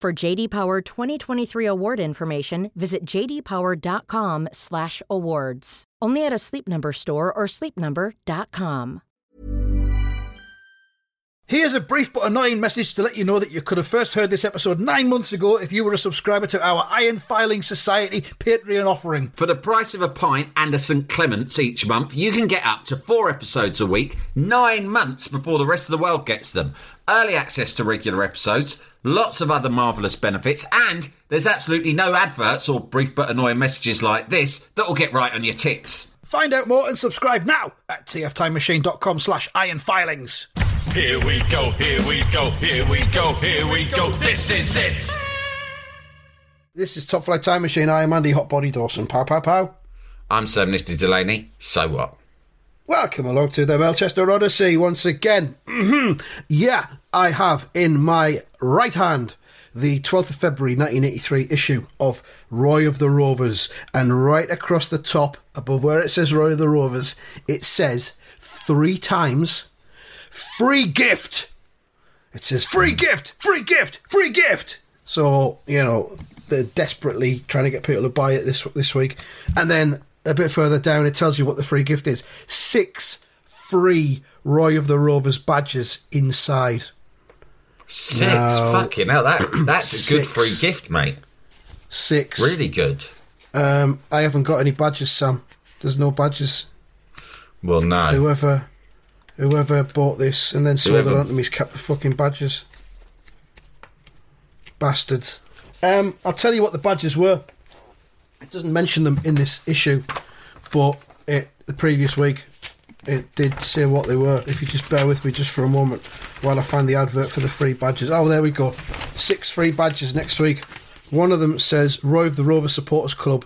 For JD Power 2023 award information, visit jdpower.com/awards. Only at a Sleep Number store or sleepnumber.com. Here's a brief but annoying message to let you know that you could have first heard this episode 9 months ago if you were a subscriber to our Iron Filing Society Patreon offering. For the price of a pint and a St. Clement's each month, you can get up to 4 episodes a week, 9 months before the rest of the world gets them. Early access to regular episodes, lots of other marvellous benefits, and there's absolutely no adverts or brief but annoying messages like this that'll get right on your ticks. Find out more and subscribe now at tftimemachine.com/ironfilings. Here we go, here we go, here we go, here we go, this is it! This is Top Flight Time Machine. I am Andy Hotbody Dawson. Pow, pow, pow. I'm Sam Nifty Delaney. So what? Welcome along to the Melchester Odyssey once again. Yeah, I have in my right hand the 12th of February 1983 issue of Roy of the Rovers, and right across the top, above where it says Roy of the Rovers, it says 3 times... free gift. It says free gift, free gift, free gift. So, you know, they're desperately trying to get people to buy it this week. And then a bit further down, it tells you what the free gift is. 6 free Roy of the Rovers badges inside. 6? Now, fucking hell, that's a good free gift, mate. 6. Really good. I haven't got any badges, Sam. There's no badges. Well, no. Whoever bought this and then sold it on to me's kept the fucking badges. Bastards. I'll tell you what the badges were. It doesn't mention them in this issue, but the previous week it did say what they were. If you just bear with me just for a moment while I find the advert for the free badges. Oh, there we go. 6 free badges next week. One of them says Roy of the Rovers Supporters Club.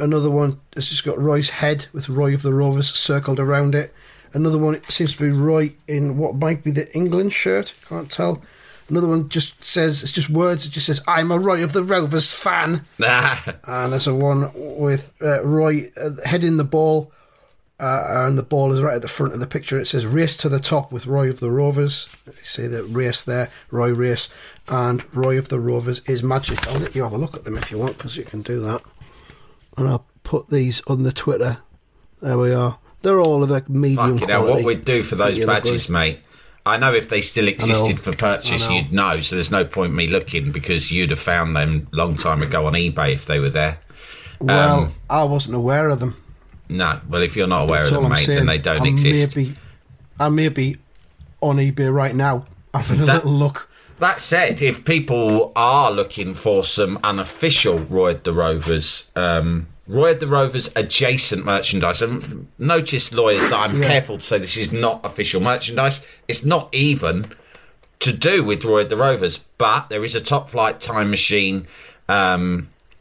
Another one has just got Roy's head with Roy of the Rovers circled around it. Another one, it seems to be Roy in what might be the England shirt. Can't tell. Another one just says, it's just words. It just says, I'm a Roy of the Rovers fan. And there's a one with Roy heading the ball. And the ball is right at the front of the picture. It says, race to the top with Roy of the Rovers. You see the race there, Roy Race. And Roy of the Rovers is magic. I'll let you have a look at them if you want, because you can do that. And I'll put these on the Twitter. There we are. They're all of a medium quality. Fucking hell, what we'd do for those badges, mate. I know if they still existed for purchase, you'd know, so there's no point me looking because you'd have found them long time ago on eBay if they were there. Well, I wasn't aware of them. No, well, if you're not aware of them, mate, then they don't exist. I may be on eBay right now having a little look. That said, if people are looking for some unofficial Roy the Rovers... Roy of the Rovers adjacent merchandise. And notice, lawyers, that I'm careful to say this is not official merchandise. It's not even to do with Roy of the Rovers, but there is a Top Flight Time Machine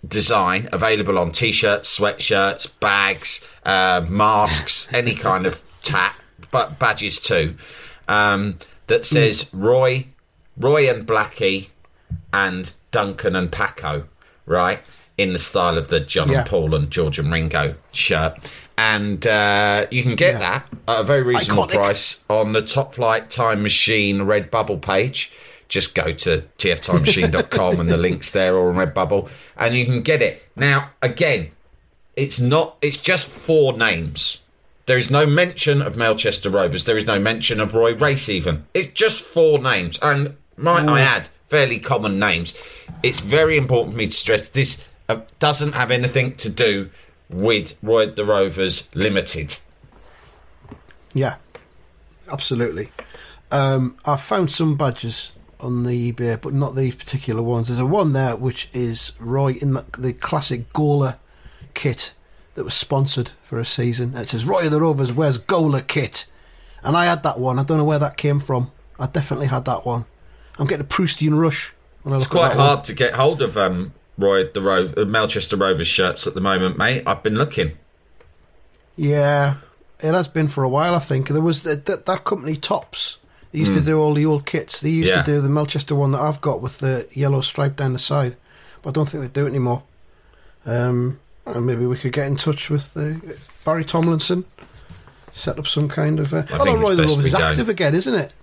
design available on T-shirts, sweatshirts, bags, masks, any kind of tat, but badges too, that says Roy and Blackie and Duncan and Paco, right? In the style of the John and Paul and George and Ringo shirt. And you can get that at a very reasonable price on the Top Flight Time Machine Redbubble page. Just go to tftimemachine.com and the link's there, or on Redbubble, and you can get it. Now, again, it's just 4 names. There is no mention of Melchester Rovers. There is no mention of Roy Race even. It's just 4 names. And might I add, fairly common names. It's very important for me to stress this... doesn't have anything to do with Roy the Rovers Limited. Yeah, absolutely. I've found some badges on the eBay, but not these particular ones. There's a one there which is Roy in the classic Gola kit that was sponsored for a season. It says, Roy the Rovers wears Gola kit. And I had that one. I don't know where that came from. I definitely had that one. I'm getting a Proustian rush It's quite hard to get hold of Roy the Melchester Rovers shirts at the moment, mate. I've been looking. Yeah, it has been for a while. I think there was that company Tops. They used to do all the old kits. They used to do the Melchester one that I've got with the yellow stripe down the side, but I don't think they do it anymore. And maybe we could get in touch with Barry Tomlinson, set up some kind of. I think Roy the Rovers is active again, isn't it?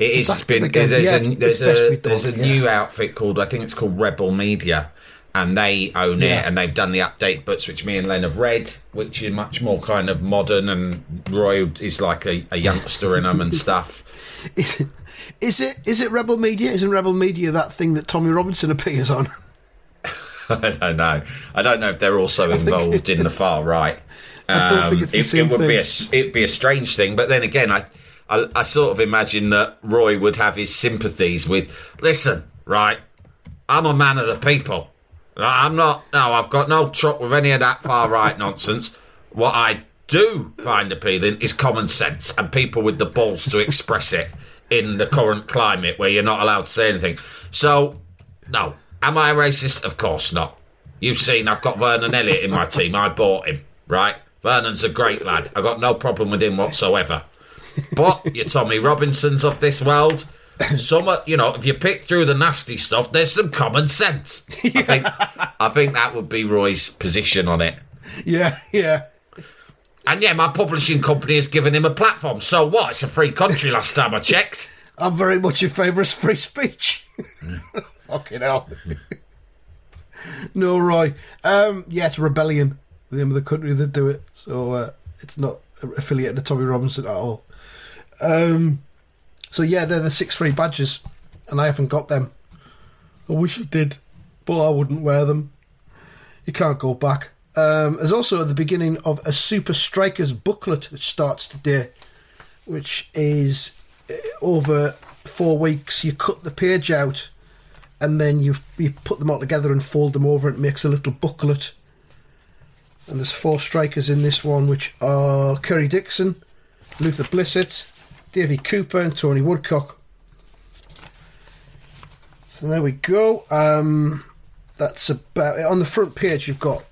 It is. It's been, there's a new outfit called, I think it's called Rebel Media, and they own it, and they've done the update books, which me and Len have read, which are much more kind of modern, and Roy is like a youngster in them and stuff. Is it Rebel Media? Isn't Rebel Media that thing that Tommy Robinson appears on? I don't know. I don't know if they're also involved in the far right. I don't think it's the same thing. It'd be a strange thing, but then again, I sort of imagine that Roy would have his sympathies with, listen, right, I'm a man of the people. I've got no truck with any of that far-right nonsense. What I do find appealing is common sense and people with the balls to express it in the current climate where you're not allowed to say anything. So, no. Am I a racist? Of course not. You've seen I've got Vernon Elliott in my team. I bought him, right? Vernon's a great lad. I've got no problem with him whatsoever. But your Tommy Robinsons of this world, some are, if you pick through the nasty stuff, there's some common sense. I think that would be Roy's position on it. Yeah. And my publishing company has given him a platform. So what? It's a free country last time I checked. I'm very much in favour of free speech. Fucking hell. No, Roy. It's Rebellion, the name of the country that do it. So it's not affiliated to Tommy Robinson at all. They're the 6-3 badges, and I haven't got them. I wish I did, but I wouldn't wear them. You can't go back. There's also at the beginning of a Super Strikers booklet that starts today, which is over 4 weeks. You cut the page out, and then you put them all together and fold them over. It makes a little booklet. And there's 4 strikers in this one, which are Kerry Dixon, Luther Blissett, Davy Cooper and Tony Woodcock. So there we go. That's about it. On the front page, you've got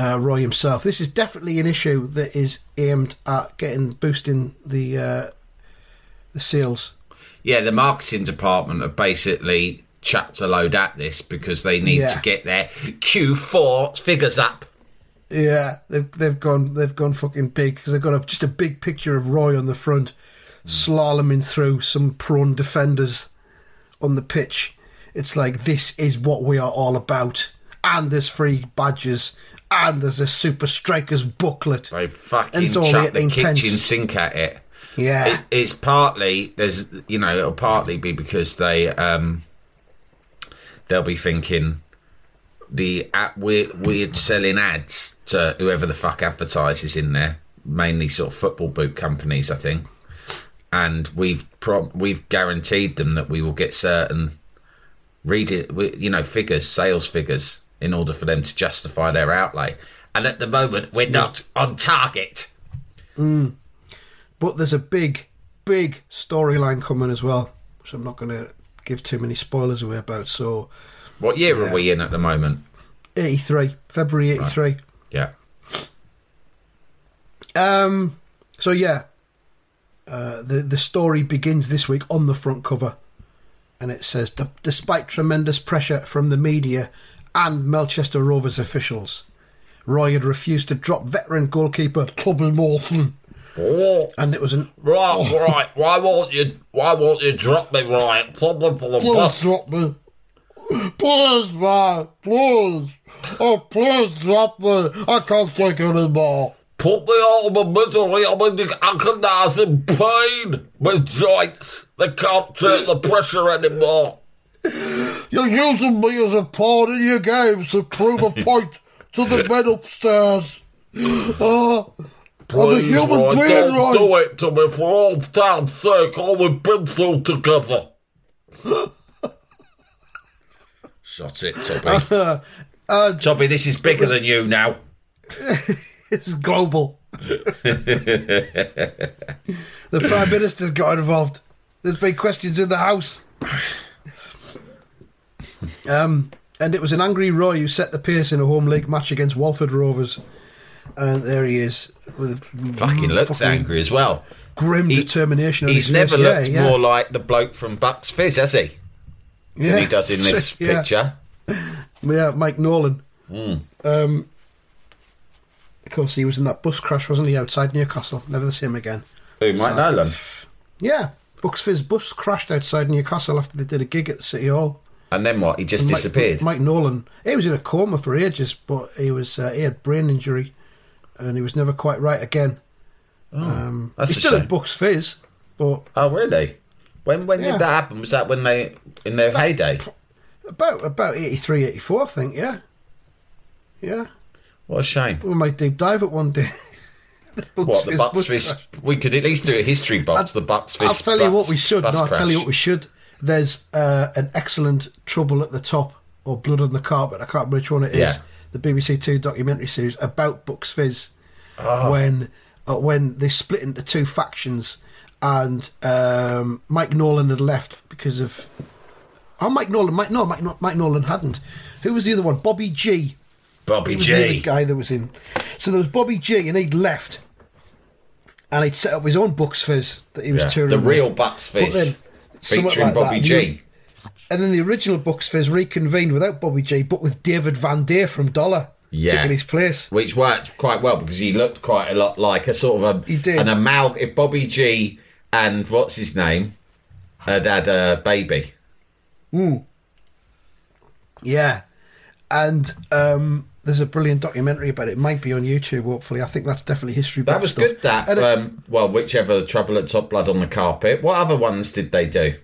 Roy himself. This is definitely an issue that is aimed at boosting the sales. Yeah, the marketing department have basically chucked a load at this because they need to get their Q4 figures up. Yeah, they've gone fucking big because they've got just a big picture of Roy on the front, slaloming through some prone defenders on the pitch. It's like, this is what we are all about, and there's free badges, and there's a Super Strikers booklet. They fucking chuck the kitchen sink at it. Yeah, it's partly it'll partly be because they'll be thinking, the weird selling ads to whoever the fuck advertises in there, mainly sort of football boot companies, I think. And we've guaranteed them that we will get certain figures, sales figures, in order for them to justify their outlay. And at the moment, we're not on target. Mm. But there's a big, big storyline coming as well, which I'm not going to give too many spoilers away about. So. What year are we in at the moment? 83, February 83. Right. Yeah. The story begins this week on the front cover, and it says, despite tremendous pressure from the media and Melchester Rovers officials, Roy had refused to drop veteran goalkeeper Toby Morton. And it was an right. Why won't you drop me, Roy? Problem for the bus. Drop me. Please, man, please. Oh, please drop me. I can't take any more. Put me out of my misery. I'm in the agonising pain. My joints, they can't take the pressure anymore. You're using me as a pawn in your games to prove a point to the men upstairs. Please, I'm a human being, Roy. Don't do it to me for all time's sake. All we've been through together. Shot it, Toby. Toby, this is bigger than you now. It's global. The Prime Minister's got involved. There's been questions in the House. And it was an angry Roy who set the pace in a home league match against Walford Rovers. And there he is. With fucking looks angry as well. Grim determination. He's never looked more like the bloke from Bucks Fizz, has he? Yeah. Than he does in this picture. Yeah, Mike Nolan. Mm. Of course, he was in that bus crash, wasn't he, outside Newcastle? Never the same again. Who, Mike Nolan? Yeah. Bucks Fizz bus crashed outside Newcastle after they did a gig at the City Hall. And then what? He just disappeared. Mike Nolan. He was in a coma for ages, but he had brain injury, and he was never quite right again. Oh, he's still at Bucks Fizz, but really? When did that happen? Was that when they in their heyday? About 83, 84, I think. Yeah. What a shame. We might deep dive it one day. The Bucks Fizz? We could at least do a history box. The Bucks Fizz. I'll tell you what we should. There's an excellent Trouble at the Top or Blood on the Carpet, I can't remember which one it is, the BBC Two documentary series about Bucks Fizz, when they split into two factions, and Mike Nolan had left because of... Oh, Mike Nolan hadn't. Who was the other one? Bobby G. Bobby G. The other guy that was in. So there was Bobby G, and he'd left, and he'd set up his own Bucks Fizz that he was touring with. The real Bucks Fizz. Featuring like Bobby G. And then the original Bucks Fizz reconvened without Bobby G, but with David Van Dier from Dollar taking his place. Which worked quite well because he looked quite a lot like a sort of an amalgam. If Bobby G and what's his name had a baby. Mm. Yeah. And there's a brilliant documentary about it. It might be on YouTube, hopefully. I think that's definitely history. That was stuff. Good, that. Whichever the Trouble at Top, Blood on the Carpet. What other ones did they do?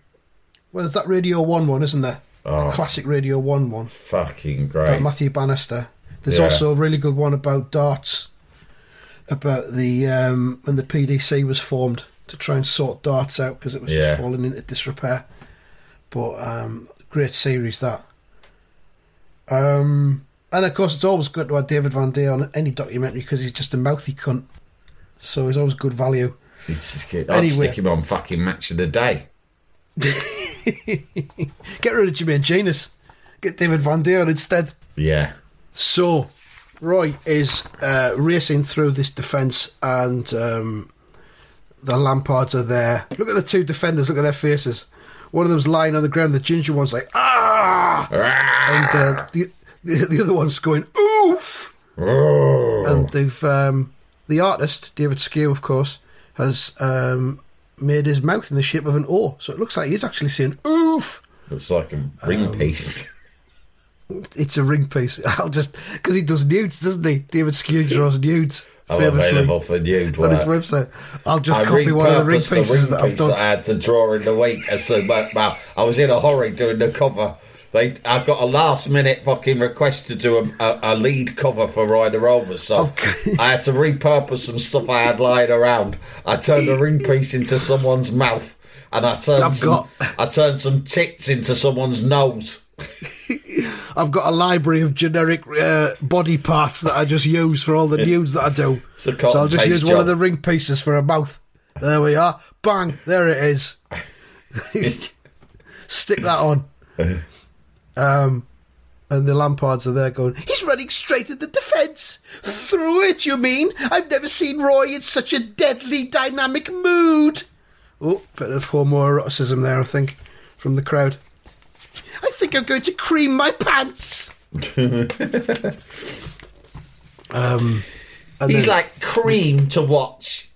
Well, there's that Radio 1 one, isn't there? The classic Radio 1 one. Fucking great. About Matthew Bannister. There's also a really good one about darts, about the when the PDC was formed to try and sort darts out because it was just falling into disrepair. But great series, that. And, of course, it's always good to have David Van Dier on any documentary because he's just a mouthy cunt. So he's always good value. This is good. I'd stick him on fucking Match of the Day. Get rid of Jimmy and Genus. Get David Van Dier on instead. Yeah. So, Roy is racing through this defence and the Lampards are there. Look at the two defenders. Look at their faces. One of them's lying on the ground. The ginger one's like, ah! And the other one's going, oof! Oh. And they've the artist, David Skew, of course, has made his mouth in the shape of an O. So it looks like he's actually saying, oof! Looks like a ring piece. It's a ring piece. Because he does nudes, doesn't he? David Skew draws nudes. I'm available for nude work. On his website. I'll just copy one of the ring pieces that I've done. I had to draw in the week. Well, I was in a hurry doing the cover. I got a last-minute fucking request to do a lead cover for Roy the Rovers, so I had to repurpose some stuff I had lying around. I turned a ring piece into someone's mouth, and I turned some tits into someone's nose. I've got a library of generic body parts that I just use for all the nudes that I do. So I'll just use one of the ring pieces for a mouth. There we are. Bang! There it is. Stick that on. And the Lampards are there going, he's running straight at the defence. Through it, you mean? I've never seen Roy in such a deadly dynamic mood. Oh, bit of homoeroticism there, I think, from the crowd. I think I'm going to cream my pants. He's like cream to watch.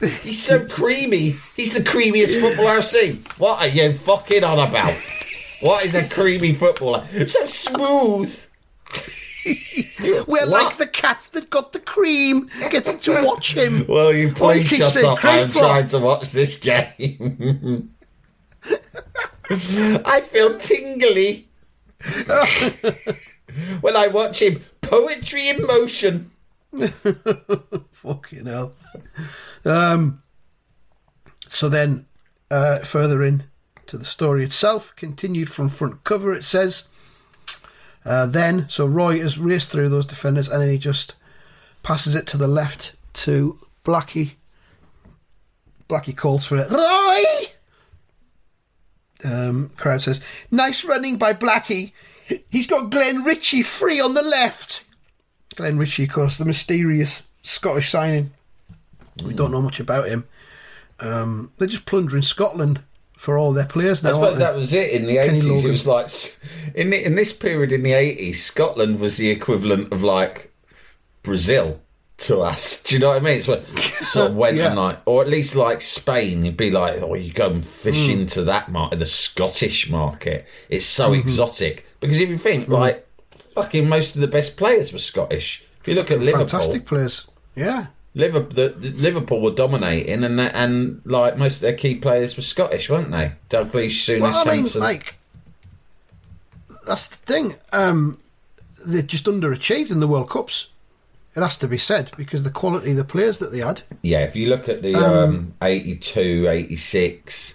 He's so creamy. He's the creamiest footballer I've seen. What are you fucking on about? What is a creamy footballer? So smooth. We're like the cat that got the cream, getting to watch him. Well, you please shut up. I'm trying to watch this game. I feel tingly. When I watch him, poetry in motion. Fucking hell. So then, further in, to the story itself, continued from front cover, it says. So Roy has raced through those defenders and then he just passes it to the left to Blackie. Blackie calls for it. Roy! Crowd says, nice running by Blackie. He's got Glenn Ritchie free on the left. Glenn Ritchie, of course, the mysterious Scottish signing. We don't know much about him. They're just plundering Scotland for all their players now. I suppose that was it in the 80s. It was like in this period in the 80s, Scotland was the equivalent of like Brazil to us. Do you know what I mean? It's like, so when yeah. like, or at least like Spain, you'd be like, oh, you go and fish into that market, the Scottish market. It's so exotic because if you think like fucking most of the best players were Scottish. If you look at Liverpool, fantastic players, yeah. Liverpool were dominating, and like most of their key players were Scottish, weren't they? Dalglish, Souness, Hansen. Like that's the thing. They just underachieved in the World Cups. It has to be said because the quality of the players that they had. Yeah, if you look at the 82, 86,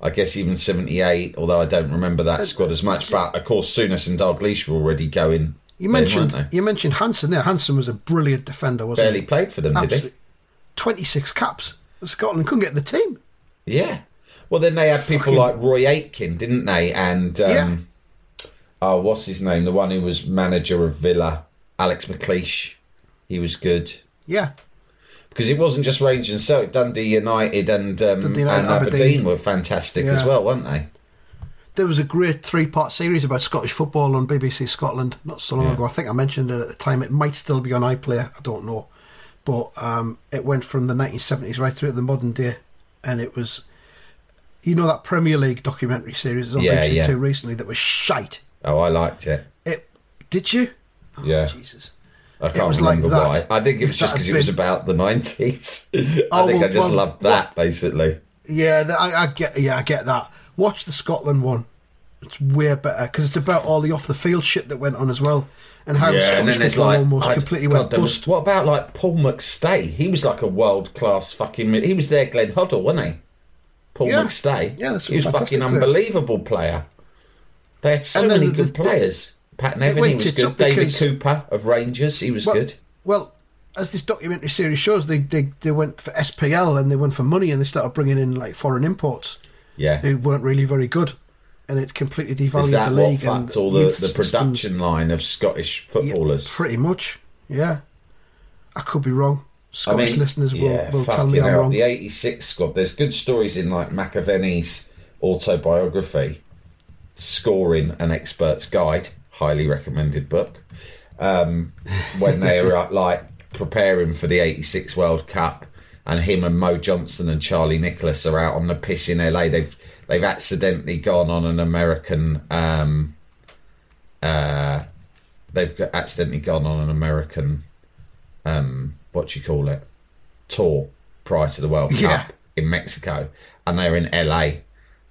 I guess even 78. Although I don't remember that squad as much, but of course Souness and Dalglish were already going. You mentioned Hansen there. Hansen was a brilliant defender, wasn't he? Barely played for them, did he? 26 caps. Scotland couldn't get in the team. Yeah. Well, then they had people like Roy Aitken, didn't they? And, what's his name? The one who was manager of Villa, Alex McLeish. He was good. Yeah. Because it wasn't just Rangers and Celtic. Dundee United and Aberdeen were fantastic as well, weren't they? There was a great three-part series about Scottish football on BBC Scotland not so long ago. I think I mentioned it at the time. It might still be on iPlayer. I don't know. But it went from the 1970s right through to the modern day. And it was... You know that Premier League documentary series on BBC Two recently that was shite. Oh, I liked it. Did you? Oh, yeah. Jesus. I can't remember like why. I think it was just because it was about the 90s. I loved that, basically. Yeah, I get that. Watch the Scotland one. It's way better because it's about all the off-the-field shit that went on as well and how Scottish football like, almost completely went bust. What about like Paul McStay? He was like a world-class fucking... He was their Glenn Hoddle, wasn't he? Paul McStay. Yeah, that's he was fucking unbelievable player. They had so many good players. Pat Nevin, he was good. David Cooper of Rangers, he was good. Well, as this documentary series shows, they went for SPL and they went for money and they started bringing in like foreign imports. Yeah, who weren't really very good, and it completely devalued the league. Is that what fucked all the production line of Scottish footballers? Yeah, pretty much, yeah. I could be wrong. Scottish listeners will tell me I'm wrong. The 86 squad, there's good stories in like McAvenny's autobiography, Scoring an Expert's Guide, highly recommended book, when they were like preparing for the 86 World Cup. And him and Mo Johnson and Charlie Nicholas are out on the piss in LA. They've accidentally gone on an American. What do you call it? Tour prior to the World Cup in Mexico, and they're in LA,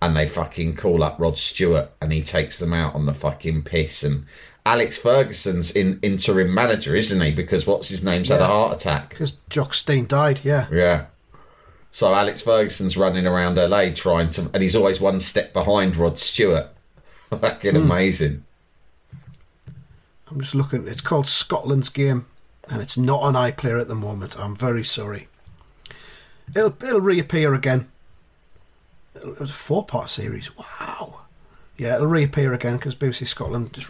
and they fucking call up Rod Stewart, and he takes them out on the fucking piss. And Alex Ferguson's interim manager, isn't he? Because what's his name's had a heart attack. Because Jock Stein died, Yeah. So Alex Ferguson's running around LA trying to... And he's always one step behind Rod Stewart. Fucking amazing. I'm just looking... It's called Scotland's Game. And it's not on iPlayer at the moment. I'm very sorry. It'll reappear again. It was a four-part series. Wow. Yeah, it'll reappear again because BBC Scotland just...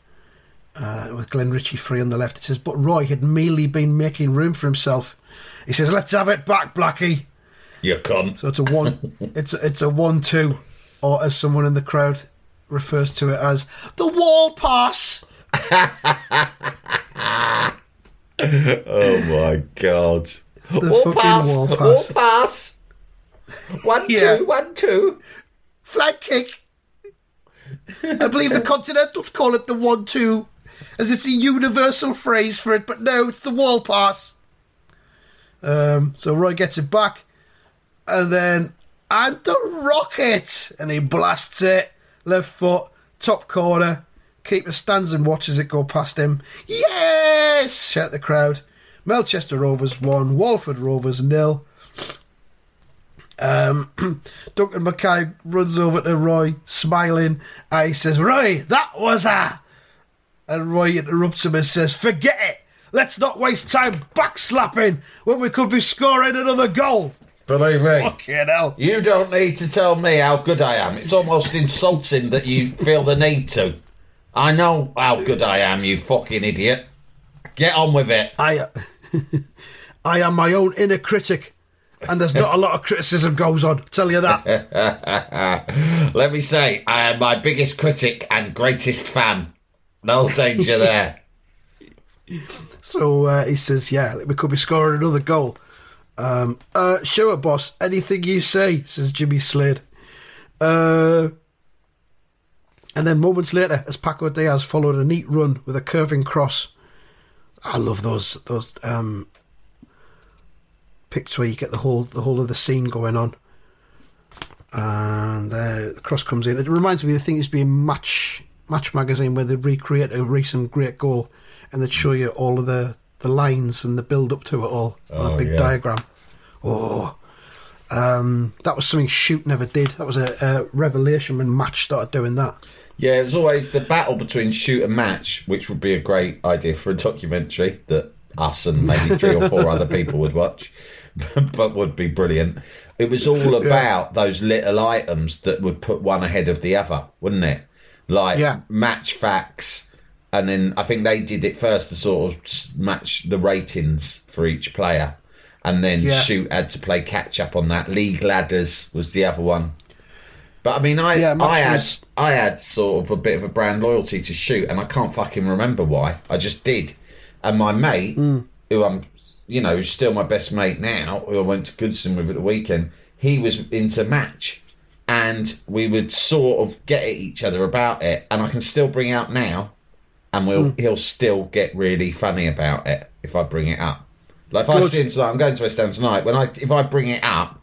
with Glenn Ritchie free on the left. It says, but Roy had merely been making room for himself. He says, let's have it back, Blackie. You cunt. So it's a one, it's a 1-2, or as someone in the crowd refers to it as, the wall pass. Oh my God. The wall pass, wall pass. Wall pass. 1-2, yeah. 1-2. Flag kick. I believe the Continentals call it the 1-2, as it's a universal phrase for it, but no, it's the wall pass. So Roy gets it back, and then, and the rocket! And he blasts it, left foot, top corner. Keeper stands and watches it go past him. Yes! Shout the crowd. Melchester Rovers 1, Walford Rovers 0. Duncan Mackay runs over to Roy, smiling, and he says, Roy, that was a... And Roy interrupts him and says, forget it! Let's not waste time backslapping when we could be scoring another goal. Believe me. Fucking hell. You don't need to tell me how good I am. It's almost insulting that you feel the need to. I know how good I am, you fucking idiot. Get on with it. I am my own inner critic, and there's not a lot of criticism goes on, tell you that. Let me say, I am my biggest critic and greatest fan. No danger there. So he says, yeah, we could be scoring another goal. Sure, boss, anything you say, says Jimmy Slade. And then moments later, as Paco Diaz followed a neat run with a curving cross. I love those pics where you get the whole of the scene going on. And the cross comes in. It reminds me of the thing that's been Match magazine, where they recreate a recent great goal and they'd show you all of the lines and the build-up to it all on a big diagram. Oh, that was something Shoot never did. That was a revelation when Match started doing that. Yeah, it was always the battle between Shoot and Match, which would be a great idea for a documentary that us and maybe 3 or 4 other people would watch, but would be brilliant. It was all about those little items that would put one ahead of the other, wouldn't it? Like Match facts, and then I think they did it first to sort of match the ratings for each player, and then Shoot had to play catch-up on that. League Ladders was the other one. But, I mean, I had sort of a bit of a brand loyalty to Shoot, and I can't fucking remember why. I just did. And my mate, who I'm, who's still my best mate now, who I went to Goodson with at the weekend, he was into Match. And we would sort of get at each other about it. And I can still bring out now, and he'll still get really funny about it if I bring it up. Like, if I see him tonight, I'm going to West Ham tonight. If I bring it up,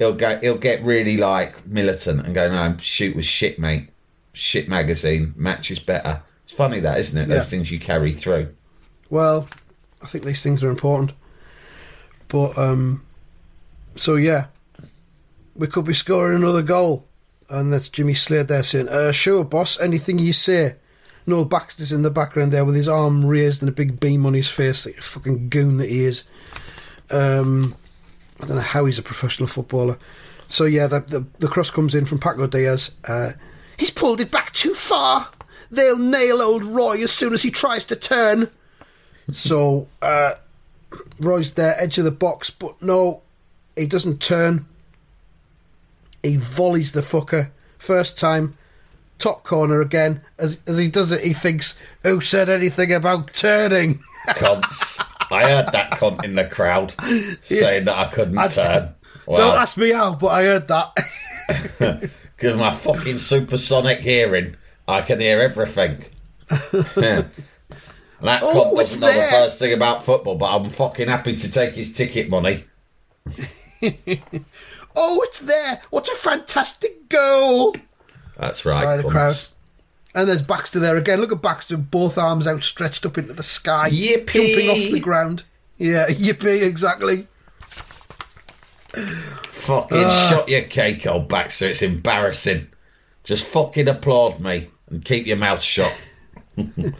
he'll get really like militant and go, no, Shoot was shit, mate. Shit magazine. Match is better. It's funny that, isn't it? Yeah. Those things you carry through. Well, I think these things are important. But, so yeah, we could be scoring another goal. And that's Jimmy Slade there saying, sure, boss, anything you say. Noel Baxter's in the background there with his arm raised and a big beam on his face, like a fucking goon that he is. I don't know how he's a professional footballer. So, yeah, the cross comes in from Paco Diaz. He's pulled it back too far. They'll nail old Roy as soon as he tries to turn. So, Roy's there, edge of the box, but no, he doesn't turn. He volleys the fucker. First time, top corner again. As he does it, he thinks, who said anything about turning? Cunts. I heard that cunt in the crowd saying that I couldn't turn. Wow. Don't ask me how, but I heard that. Because my fucking supersonic hearing, I can hear everything. Yeah. And that cunt doesn't know the first thing about football, but I'm fucking happy to take his ticket money. It's there. What a fantastic goal. That's right. By the crowd. And there's Baxter there again. Look at Baxter, both arms outstretched up into the sky. Yippee! Jumping off the ground. Yeah, yippee, exactly. Fucking shut your cake, old Baxter. It's embarrassing. Just fucking applaud me and keep your mouth shut. Over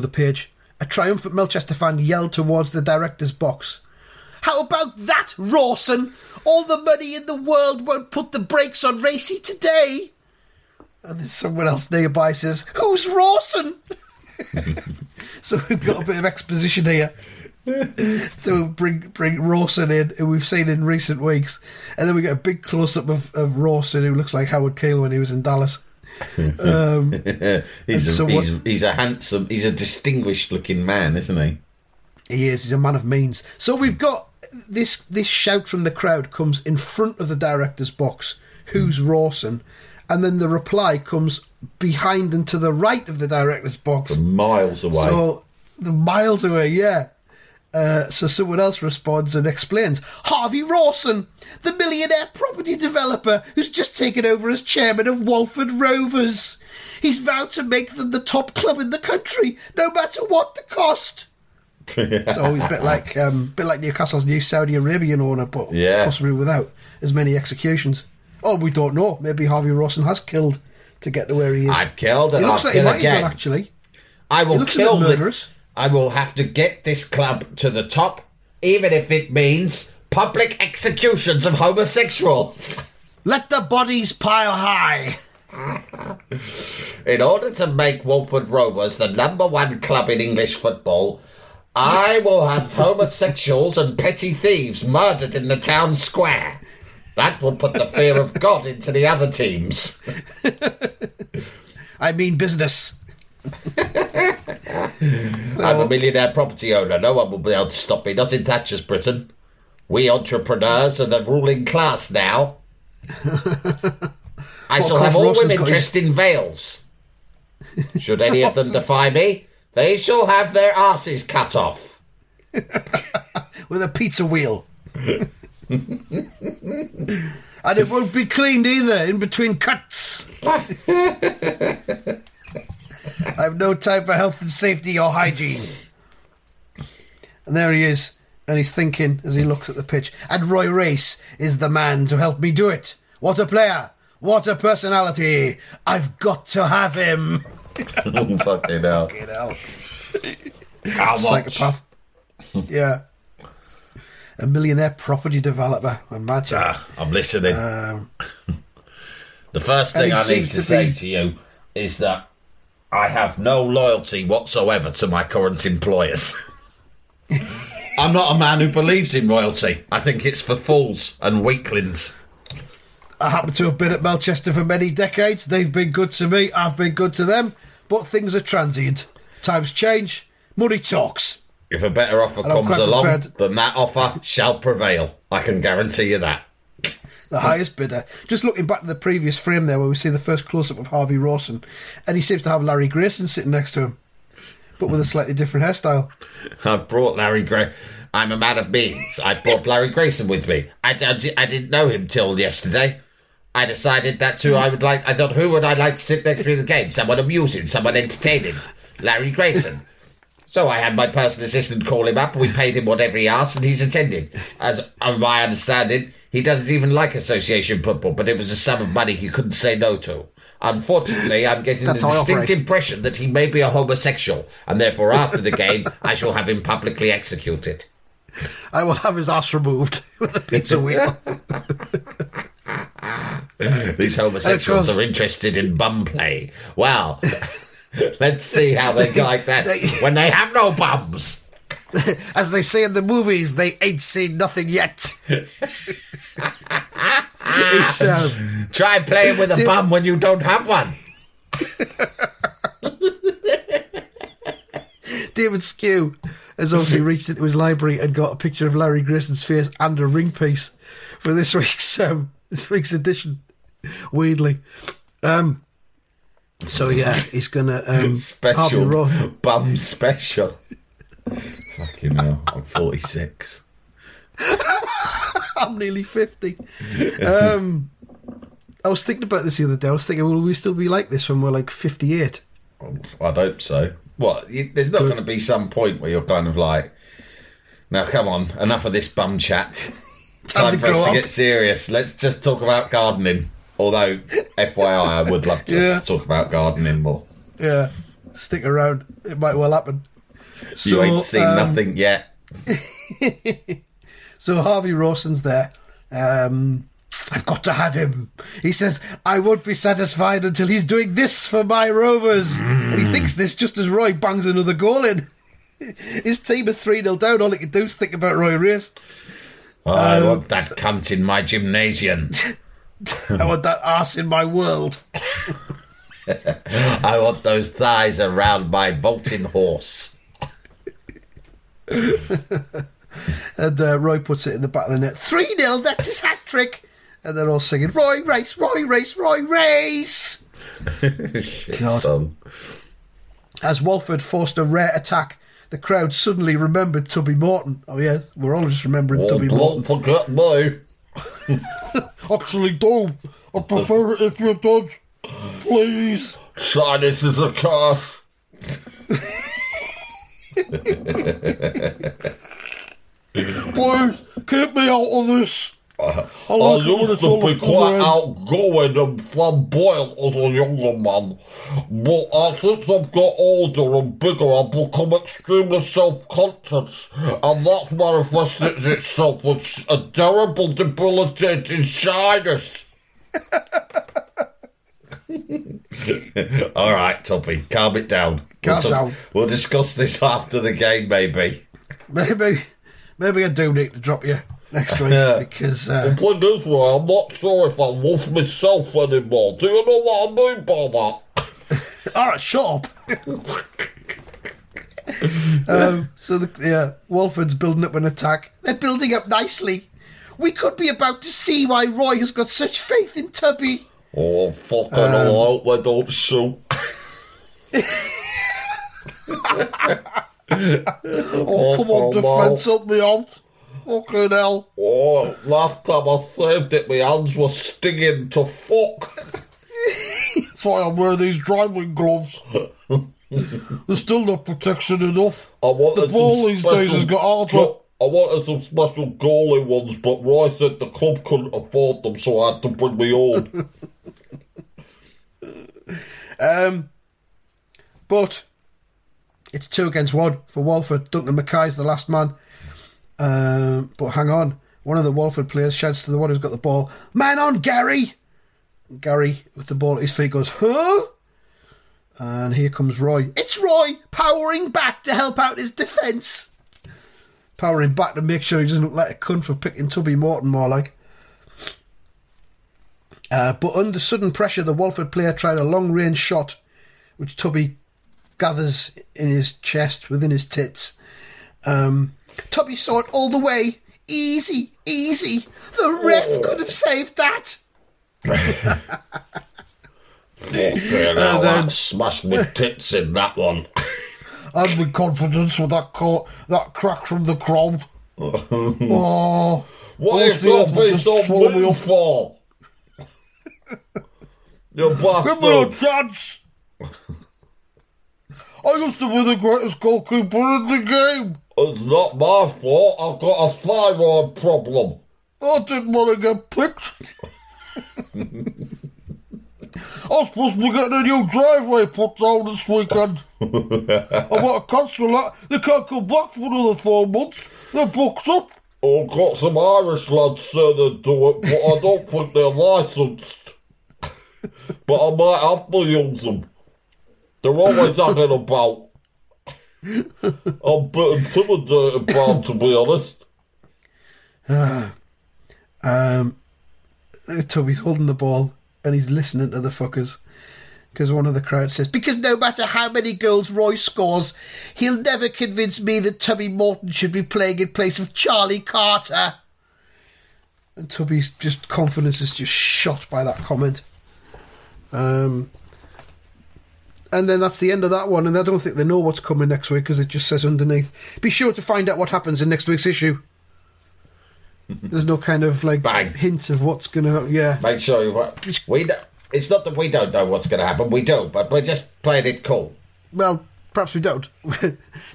the page. A triumphant Melchester fan yelled towards the director's box. How about that, Rawson? All the money in the world won't put the brakes on Racy today. And then someone else nearby says, who's Rawson? So we've got a bit of exposition here. So bring Rawson in, who we've seen in recent weeks. And then we get a big close-up of Rawson, who looks like Howard Keel when he was in Dallas. He's a distinguished-looking man, isn't he? He is. He's a man of means. So we've got this shout from the crowd comes in front of the director's box, who's Rawson? And then the reply comes behind and to the right of the director's box. Miles away, yeah. So someone else responds and explains, Harvey Rawson, the millionaire property developer who's just taken over as chairman of Walford Rovers. He's vowed to make them the top club in the country, no matter what the cost. So a bit like Newcastle's new Saudi Arabian owner, but possibly without as many executions. Oh, we don't know. Maybe Harvey Rawson has killed to get to where he is. I've killed and I've killed again. It looks like he might have done, actually. I will kill murderers. I will have to get this club to the top, even if it means public executions of homosexuals. Let the bodies pile high. In order to make Walford Rovers the number one club in English football, I will have homosexuals and petty thieves murdered in the town square. That will put the fear of God into the other teams. I mean business. I'm a millionaire property owner. No one will be able to stop me. Not in Thatcher's Britain. We entrepreneurs are the ruling class now. I shall have all women dressed in veils. Should any of them defy me, they shall have their asses cut off with a pizza wheel. And it won't be cleaned either in between cuts. I have no time for health and safety or hygiene. And there he is, and he's thinking as he looks at the pitch. And Roy Race is the man to help me do it. What a player. What a personality. I've got to have him. Oh, fucking hell. Fucking hell. How psychopath. Yeah. A millionaire property developer. Imagine. I'm listening. The first thing I need to say to you is that I have no loyalty whatsoever to my current employers. I'm not a man who believes in royalty. I think it's for fools and weaklings. I happen to have been at Melchester for many decades. They've been good to me. I've been good to them. But things are transient. Times change. Money talks. If a better offer comes along, then that offer shall prevail. I can guarantee you that. The highest bidder. Just looking back to the previous frame there where we see the first close-up of Harvey Rawson, and he seems to have Larry Grayson sitting next to him, but with a slightly different hairstyle. I've brought Larry Grayson. I'm a man of means. I brought Larry Grayson with me. I didn't know him till yesterday. I decided that's who I would like. I thought, who would I like to sit next to me in the game? Someone amusing, someone entertaining. Larry Grayson. So I had my personal assistant call him up. We paid him whatever he asked, and he's attended. As my understanding, he doesn't even like association football, but it was a sum of money he couldn't say no to. Unfortunately, I'm getting the distinct impression that he may be a homosexual, and therefore after the game, I shall have him publicly executed. I will have his ass removed with a pizza wheel. These homosexuals are interested in bum play. Wow. Let's see how they go like that when they have no bums. As they say in the movies, they ain't seen nothing yet. Try playing with a bum when you don't have one. David Skew has obviously reached into his library and got a picture of Larry Grayson's face and a ring piece for this week's edition. Weirdly. So yeah, he's gonna special bum special. Fucking hell, I'm 46. I'm nearly 50. I was thinking about this the other day. I was thinking, will we still be like this when we're like 58? I'd hope so. What? There's not going to be some point where you're kind of like, now come on, enough of this bum chat. Time for us to get serious. Let's just talk about gardening. Although, FYI, I would love to talk about gardening more. Yeah, stick around. It might well happen. You ain't seen nothing yet. So Harvey Rawson's there. I've got to have him. He says, I won't be satisfied until he's doing this for my Rovers. And he thinks this just as Roy bangs another goal in. His team are 3-0 down. All he can do is think about Roy Race. Oh, I want that cunt in my gymnasium. I want that arse in my world. I want those thighs around my vaulting horse. And Roy puts it in the back of the net. 3-0, that's his hat trick. And they're all singing, Roy Race, Roy Race, Roy Race. Shit, God. Son. As Walford forced a rare attack, the crowd suddenly remembered Toby Morton. Oh, yeah, we're all just remembering Toby Morton. Don't forget me. Actually, do. I prefer it if you don't. Please. Souness is a curse. Please, keep me out of this. I used to be quite outgoing and flamboyant as a younger man, but since I've got older and bigger, I've become extremely self-conscious, and that's manifested itself as a terrible, debilitating shyness. All right, Toppy, calm it down. We'll discuss this after the game, maybe. Maybe I do need to drop you next week, because... The point is, well, I'm not sure if I love myself anymore. Do you know what I mean by that? All right, shut up. Walford's building up an attack. They're building up nicely. We could be about to see why Roy has got such faith in Tubby. Oh, fucking all out, they don't shoot. Oh, come on, defence, help me out. Fucking hell. Oh, last time I saved it, my hands were stinging to fuck. That's why I'm wearing these driving gloves. There's still no protection enough. The ball these days has got harder. I wanted some special goalie ones, but Roy said the club couldn't afford them, so I had to bring my own. But it's 2-1 for Walford. Duncan Mackay's the last man. But hang on. One of the Walford players shouts to the one who's got the ball, "Man on, Gary!" And Gary, with the ball at his feet, goes, "Huh?" And here comes Roy. It's Roy powering back to help out his defence. Powering back to make sure he doesn't look like a cunt for picking Tubby Morton, more like. But under sudden pressure, the Walford player tried a long-range shot, which Tubby gathers in his chest, within his tits. Tubby saw it all the way. Easy, easy. The ref could have saved that. Then smashed my tits in that one. And with confidence with that crack from the crowd. Oh, what is that been so move for? You bastard. Give me a chance. I used to be the greatest goalkeeper in the game. It's not my fault. I've got a thyroid problem. I didn't want to get picked. I was supposed to be getting a new driveway put down this weekend. I want to cancel that. They can't come back for another 4 months. They're booked up. I've got some Irish lads say they do it, but I don't think they're licensed. But I might have to use them. They're always hanging about. I'm a bit intimidated by them, to be honest. Toby's holding the ball. And he's listening to the fuckers. Because one of the crowd says, because no matter how many goals Roy scores, he'll never convince me that Tubby Morton should be playing in place of Charlie Carter. And Tubby's just confidence is just shot by that comment. And then that's the end of that one. And I don't think they know what's coming next week because it just says underneath, be sure to find out what happens in next week's issue. There's no kind of hint of what's going to make sure it's not that we don't know what's going to happen, we do, but we're just playing it cool. Well, perhaps we don't.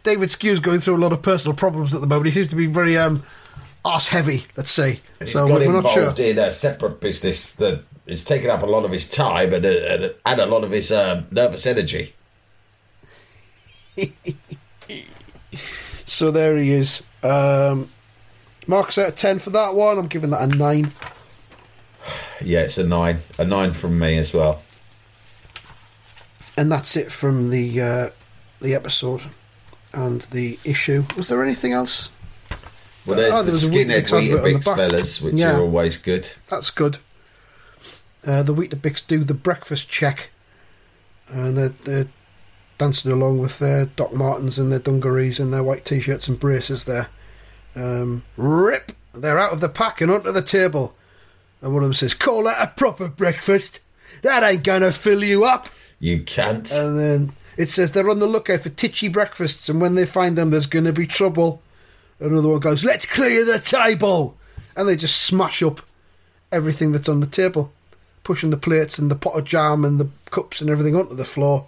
David Skew's going through a lot of personal problems at the moment. He seems to be very arse heavy, let's say. He's so got involved not sure. in a separate business that is taking up a lot of his time and a lot of his nervous energy. So there he is. Mark's out of 10 for that one. I'm giving that a 9. Yeah, it's a 9. A 9 from me as well. And that's it from the episode and the issue. Was there anything else? Well, there's the Skinhead Wheat and Bix fellas, which are always good. That's good. The Wheat and Bix do the breakfast check, and they're dancing along with their Doc Martens and their dungarees and their white T-shirts and braces there. Rip! They're out of the pack and onto the table. And one of them says, "Call that a proper breakfast? That ain't going to fill you up. You can't." And then it says they're on the lookout for titchy breakfasts, and when they find them, there's going to be trouble. Another one goes, "Let's clear the table!" And they just smash up everything that's on the table, pushing the plates and the pot of jam and the cups and everything onto the floor.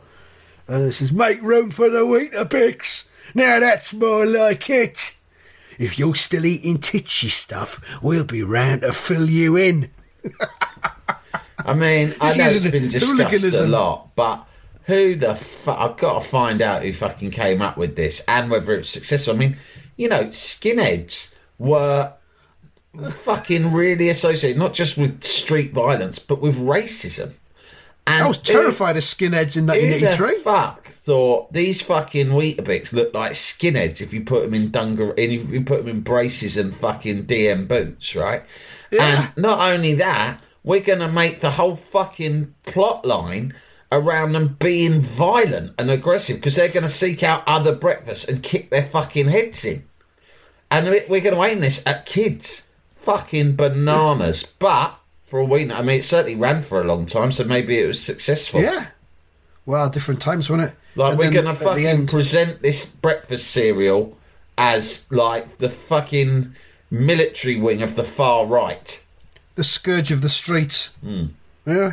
And it says, "Make room for the Weetabix. Now that's more like it. If you're still eating titchy stuff, we'll be round to fill you in." I mean, I know it's been discussed a lot, but who the fuck... I've got to find out who fucking came up with this and whether it's successful. I mean, you know, skinheads were fucking really associated, not just with street violence, but with racism. And I was terrified of skinheads in 1983. Who the fuck thought these fucking Weetabix looked like skinheads if you put them in braces and fucking DM boots, right? Yeah. And not only that, we're going to make the whole fucking plot line around them being violent and aggressive because they're going to seek out other breakfasts and kick their fucking heads in. And we're going to aim this at kids. Fucking bananas. But... for all we know, I mean, it certainly ran for a long time, so maybe it was successful. Yeah. Well, different times, wasn't it? Like, and we're going to fucking present this breakfast cereal as, like, the fucking military wing of the far right. The scourge of the streets. Mm. Yeah.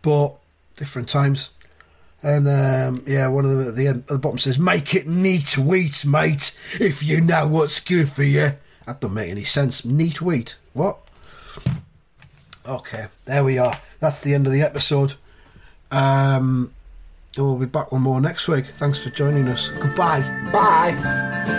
But different times. And, one of them at the end, at the bottom says, "Make it neat wheat, mate, if you know what's good for you." That doesn't make any sense. Neat wheat. What? Okay, there we are. That's the end of the episode. And we'll be back with more next week. Thanks for joining us. Goodbye. Bye.